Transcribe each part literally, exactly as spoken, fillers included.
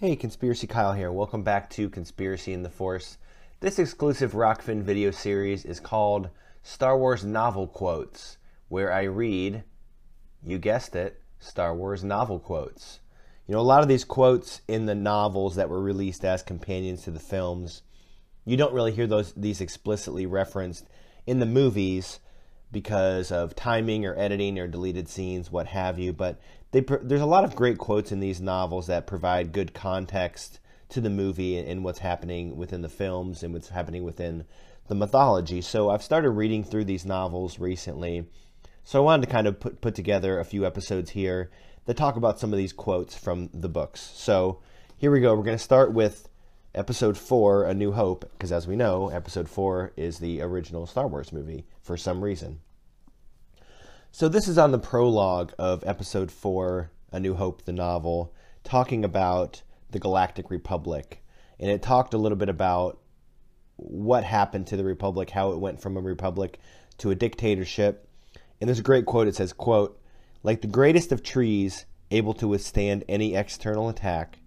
Hey, Conspiracy Kyle here. Welcome back to Conspiracy in the Force. This exclusive Rockfin video series is called Star Wars Novel Quotes, where I read, you guessed it, Star Wars novel quotes. You know, a lot of these quotes in the novels that were released as companions to the films, you don't really hear those these explicitly referenced in the movies because of timing or editing or deleted scenes, what have you, but They, there's a lot of great quotes in these novels that provide good context to the movie and what's happening within the films and what's happening within the mythology. So I've started reading through these novels recently. So I wanted to kind of put, put together a few episodes here that talk about some of these quotes from the books. So here we go. We're going to start with episode four, A New Hope, because as we know, episode four is the original Star Wars movie for some reason. So this is on the prologue of episode four, A New Hope, the novel, talking about the Galactic Republic. And it talked a little bit about what happened to the Republic, how it went from a republic to a dictatorship. And there's a great quote. It says, quote, "Like the greatest of trees, able to withstand any external attack,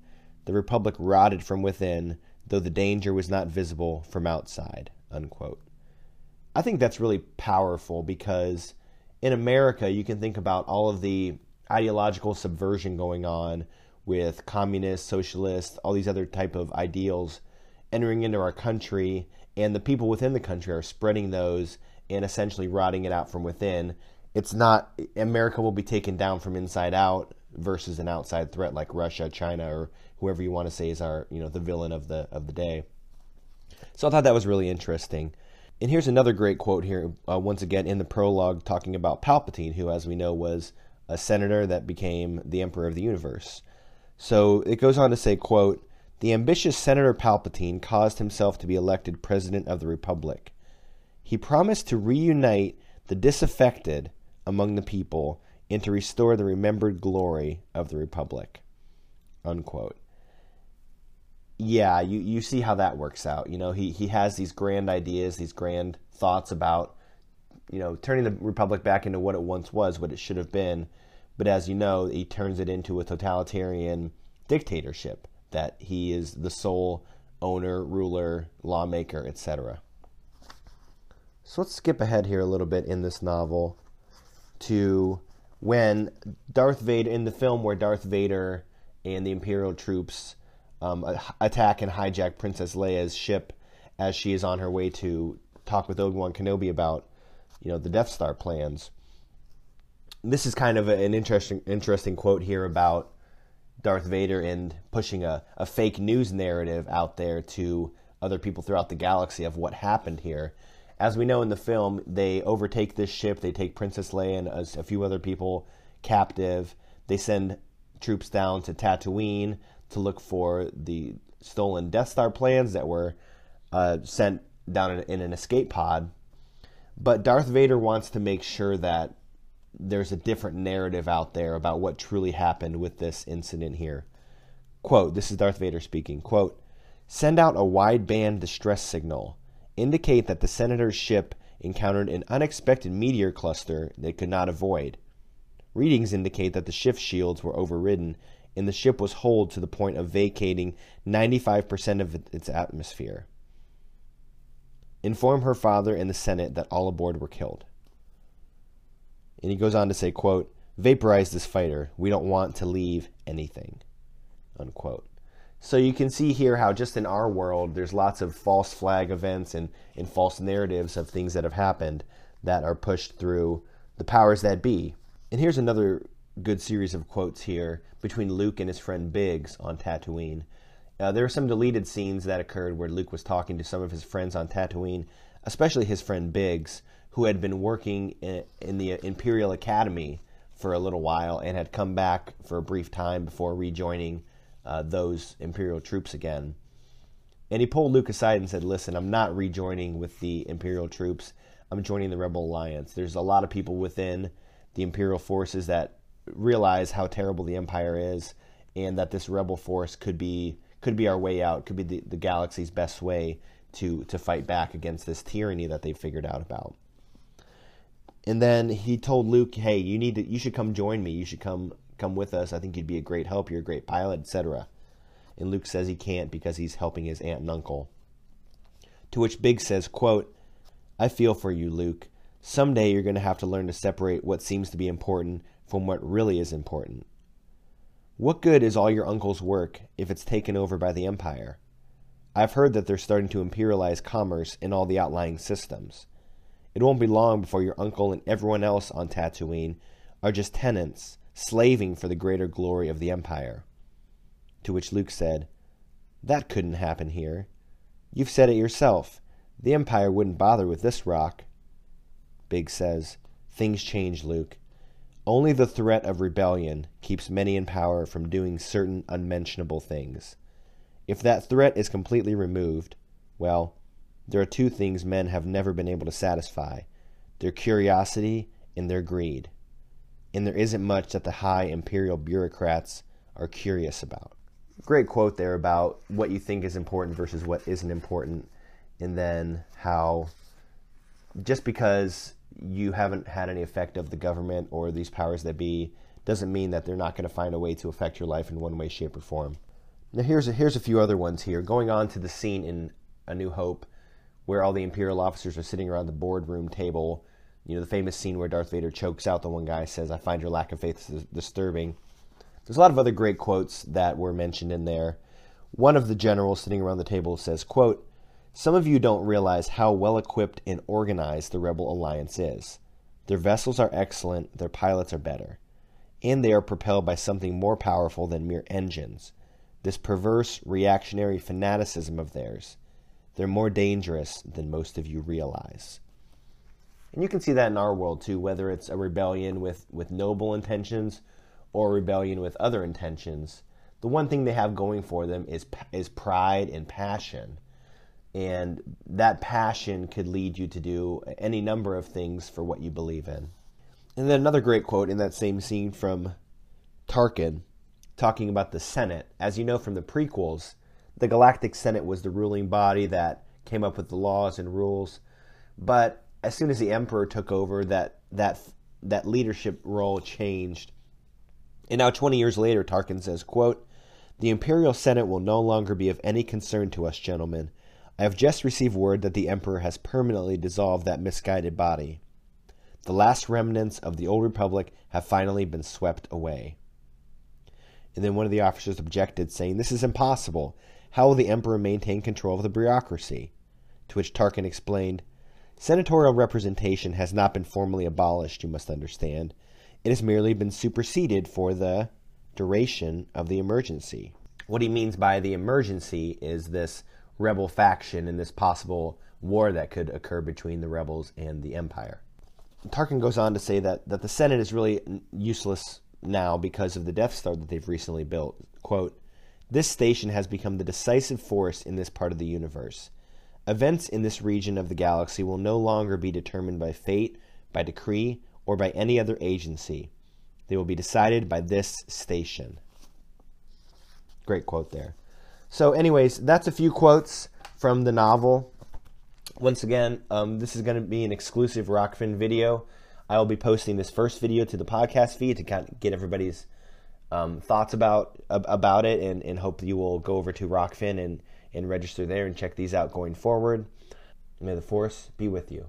the Republic rotted from within, though the danger was not visible from outside," unquote. I think that's really powerful because in America, you can think about all of the ideological subversion going on with communists, socialists, all these other type of ideals entering into our country, and the people within the country are spreading those and essentially rotting it out from within. It's not, America will be taken down from inside out versus an outside threat like Russia, China, or whoever you want to say is our, you know, the villain of the of the day. So I thought that was really interesting. And here's another great quote here, uh, once again, in the prologue, talking about Palpatine, who, as we know, was a senator that became the Emperor of the Universe. So it goes on to say, quote, "The ambitious Senator Palpatine caused himself to be elected President of the Republic. He promised to reunite the disaffected among the people and to restore the remembered glory of the Republic," unquote. Yeah, you, you see how that works out. You know, he, he has these grand ideas, these grand thoughts about, you know, turning the Republic back into what it once was, what it should have been. But as you know, he turns it into a totalitarian dictatorship, that he is the sole owner, ruler, lawmaker, et cetera. So let's skip ahead here a little bit in this novel to when Darth Vader, in the film where Darth Vader and the Imperial troops Um, attack and hijack Princess Leia's ship as she is on her way to talk with Obi-Wan Kenobi about, you know, the Death Star plans. This is kind of an interesting interesting quote here about Darth Vader and pushing a, a fake news narrative out there to other people throughout the galaxy of what happened here. As we know in the film, they overtake this ship, they take Princess Leia and a, a few other people captive, they send troops down to Tatooine to look for the stolen Death Star plans that were uh, sent down in, in an escape pod. But Darth Vader wants to make sure that there's a different narrative out there about what truly happened with this incident here. Quote, this is Darth Vader speaking, quote, "Send out a wideband distress signal. Indicate that the Senator's ship encountered an unexpected meteor cluster they could not avoid. Readings indicate that the ship shields were overridden and the ship was holed to the point of vacating ninety-five percent of its atmosphere. Inform her father and the Senate that all aboard were killed." And he goes on to say, quote, "Vaporize this fighter. We don't want to leave anything," unquote. So you can see here how just in our world, there's lots of false flag events and, and false narratives of things that have happened that are pushed through the powers that be. And here's another good series of quotes here between Luke and his friend Biggs on Tatooine. Uh, there were some deleted scenes that occurred where Luke was talking to some of his friends on Tatooine, especially his friend Biggs, who had been working in, in the Imperial Academy for a little while and had come back for a brief time before rejoining uh, those Imperial troops again. And he pulled Luke aside and said, "Listen, I'm not rejoining with the Imperial troops. I'm joining the Rebel Alliance. There's a lot of people within the Imperial forces that realize how terrible the Empire is, and that this rebel force could be could be our way out, could be the, the galaxy's best way to to fight back against this tyranny that they figured out about." And then he told Luke, "Hey, you need to you should come join me. You should come come with us. I think you'd be a great help. You're a great pilot, et cetera" and Luke says he can't because he's helping his aunt and uncle. To which Biggs says, quote, "I feel for you, Luke. Someday you're going to have to learn to separate what seems to be important from what really is important. What good is all your uncle's work if it's taken over by the Empire? I've heard that they're starting to imperialize commerce in all the outlying systems. It won't be long before your uncle and everyone else on Tatooine are just tenants, slaving for the greater glory of the Empire." To which Luke said, "That couldn't happen here. You've said it yourself. The Empire wouldn't bother with this rock." Biggs says, "Things change, Luke. Only the threat of rebellion keeps many in power from doing certain unmentionable things. If that threat is completely removed, well, there are two things men have never been able to satisfy, their curiosity and their greed. And there isn't much that the high imperial bureaucrats are curious about." Great quote there about what you think is important versus what isn't important, and then how just because you haven't had any effect of the government or these powers that be doesn't mean that they're not going to find a way to affect your life in one way, shape, or form. Now here's a, here's a few other ones here. Going on to the scene in A New Hope where all the Imperial officers are sitting around the boardroom table. You know, the famous scene where Darth Vader chokes out the one guy, says, "I find your lack of faith disturbing." There's a lot of other great quotes that were mentioned in there. One of the generals sitting around the table says, quote, "Some of you don't realize how well-equipped and organized the Rebel Alliance is. Their vessels are excellent, their pilots are better, and they are propelled by something more powerful than mere engines. This perverse, reactionary fanaticism of theirs, they're more dangerous than most of you realize." And you can see that in our world too, whether it's a rebellion with, with noble intentions or rebellion with other intentions. The one thing they have going for them is, is pride and passion. And that passion could lead you to do any number of things for what you believe in. And then another great quote in that same scene from Tarkin, talking about the Senate. As you know from the prequels, the Galactic Senate was the ruling body that came up with the laws and rules. But as soon as the Emperor took over, that that that leadership role changed. And now twenty years later, Tarkin says, quote, "The Imperial Senate will no longer be of any concern to us, gentlemen. I have just received word that the Emperor has permanently dissolved that misguided body. The last remnants of the old Republic have finally been swept away." And then one of the officers objected, saying, "This is impossible. How will the Emperor maintain control of the bureaucracy?" To which Tarkin explained, "Senatorial representation has not been formally abolished, you must understand. It has merely been superseded for the duration of the emergency." What he means by the emergency is this rebel faction and this possible war that could occur between the rebels and the Empire. Tarkin goes on to say that, that the Senate is really useless now because of the Death Star that they've recently built. Quote, "This station has become the decisive force in this part of the universe. Events in this region of the galaxy will no longer be determined by fate, by decree, or by any other agency. They will be decided by this station." Great quote there. So anyways, that's a few quotes from the novel. Once again, um, this is going to be an exclusive Rockfin video. I will be posting this first video to the podcast feed to kind of get everybody's um, thoughts about about it, and, and hope you will go over to Rockfin and and register there and check these out going forward. May the Force be with you.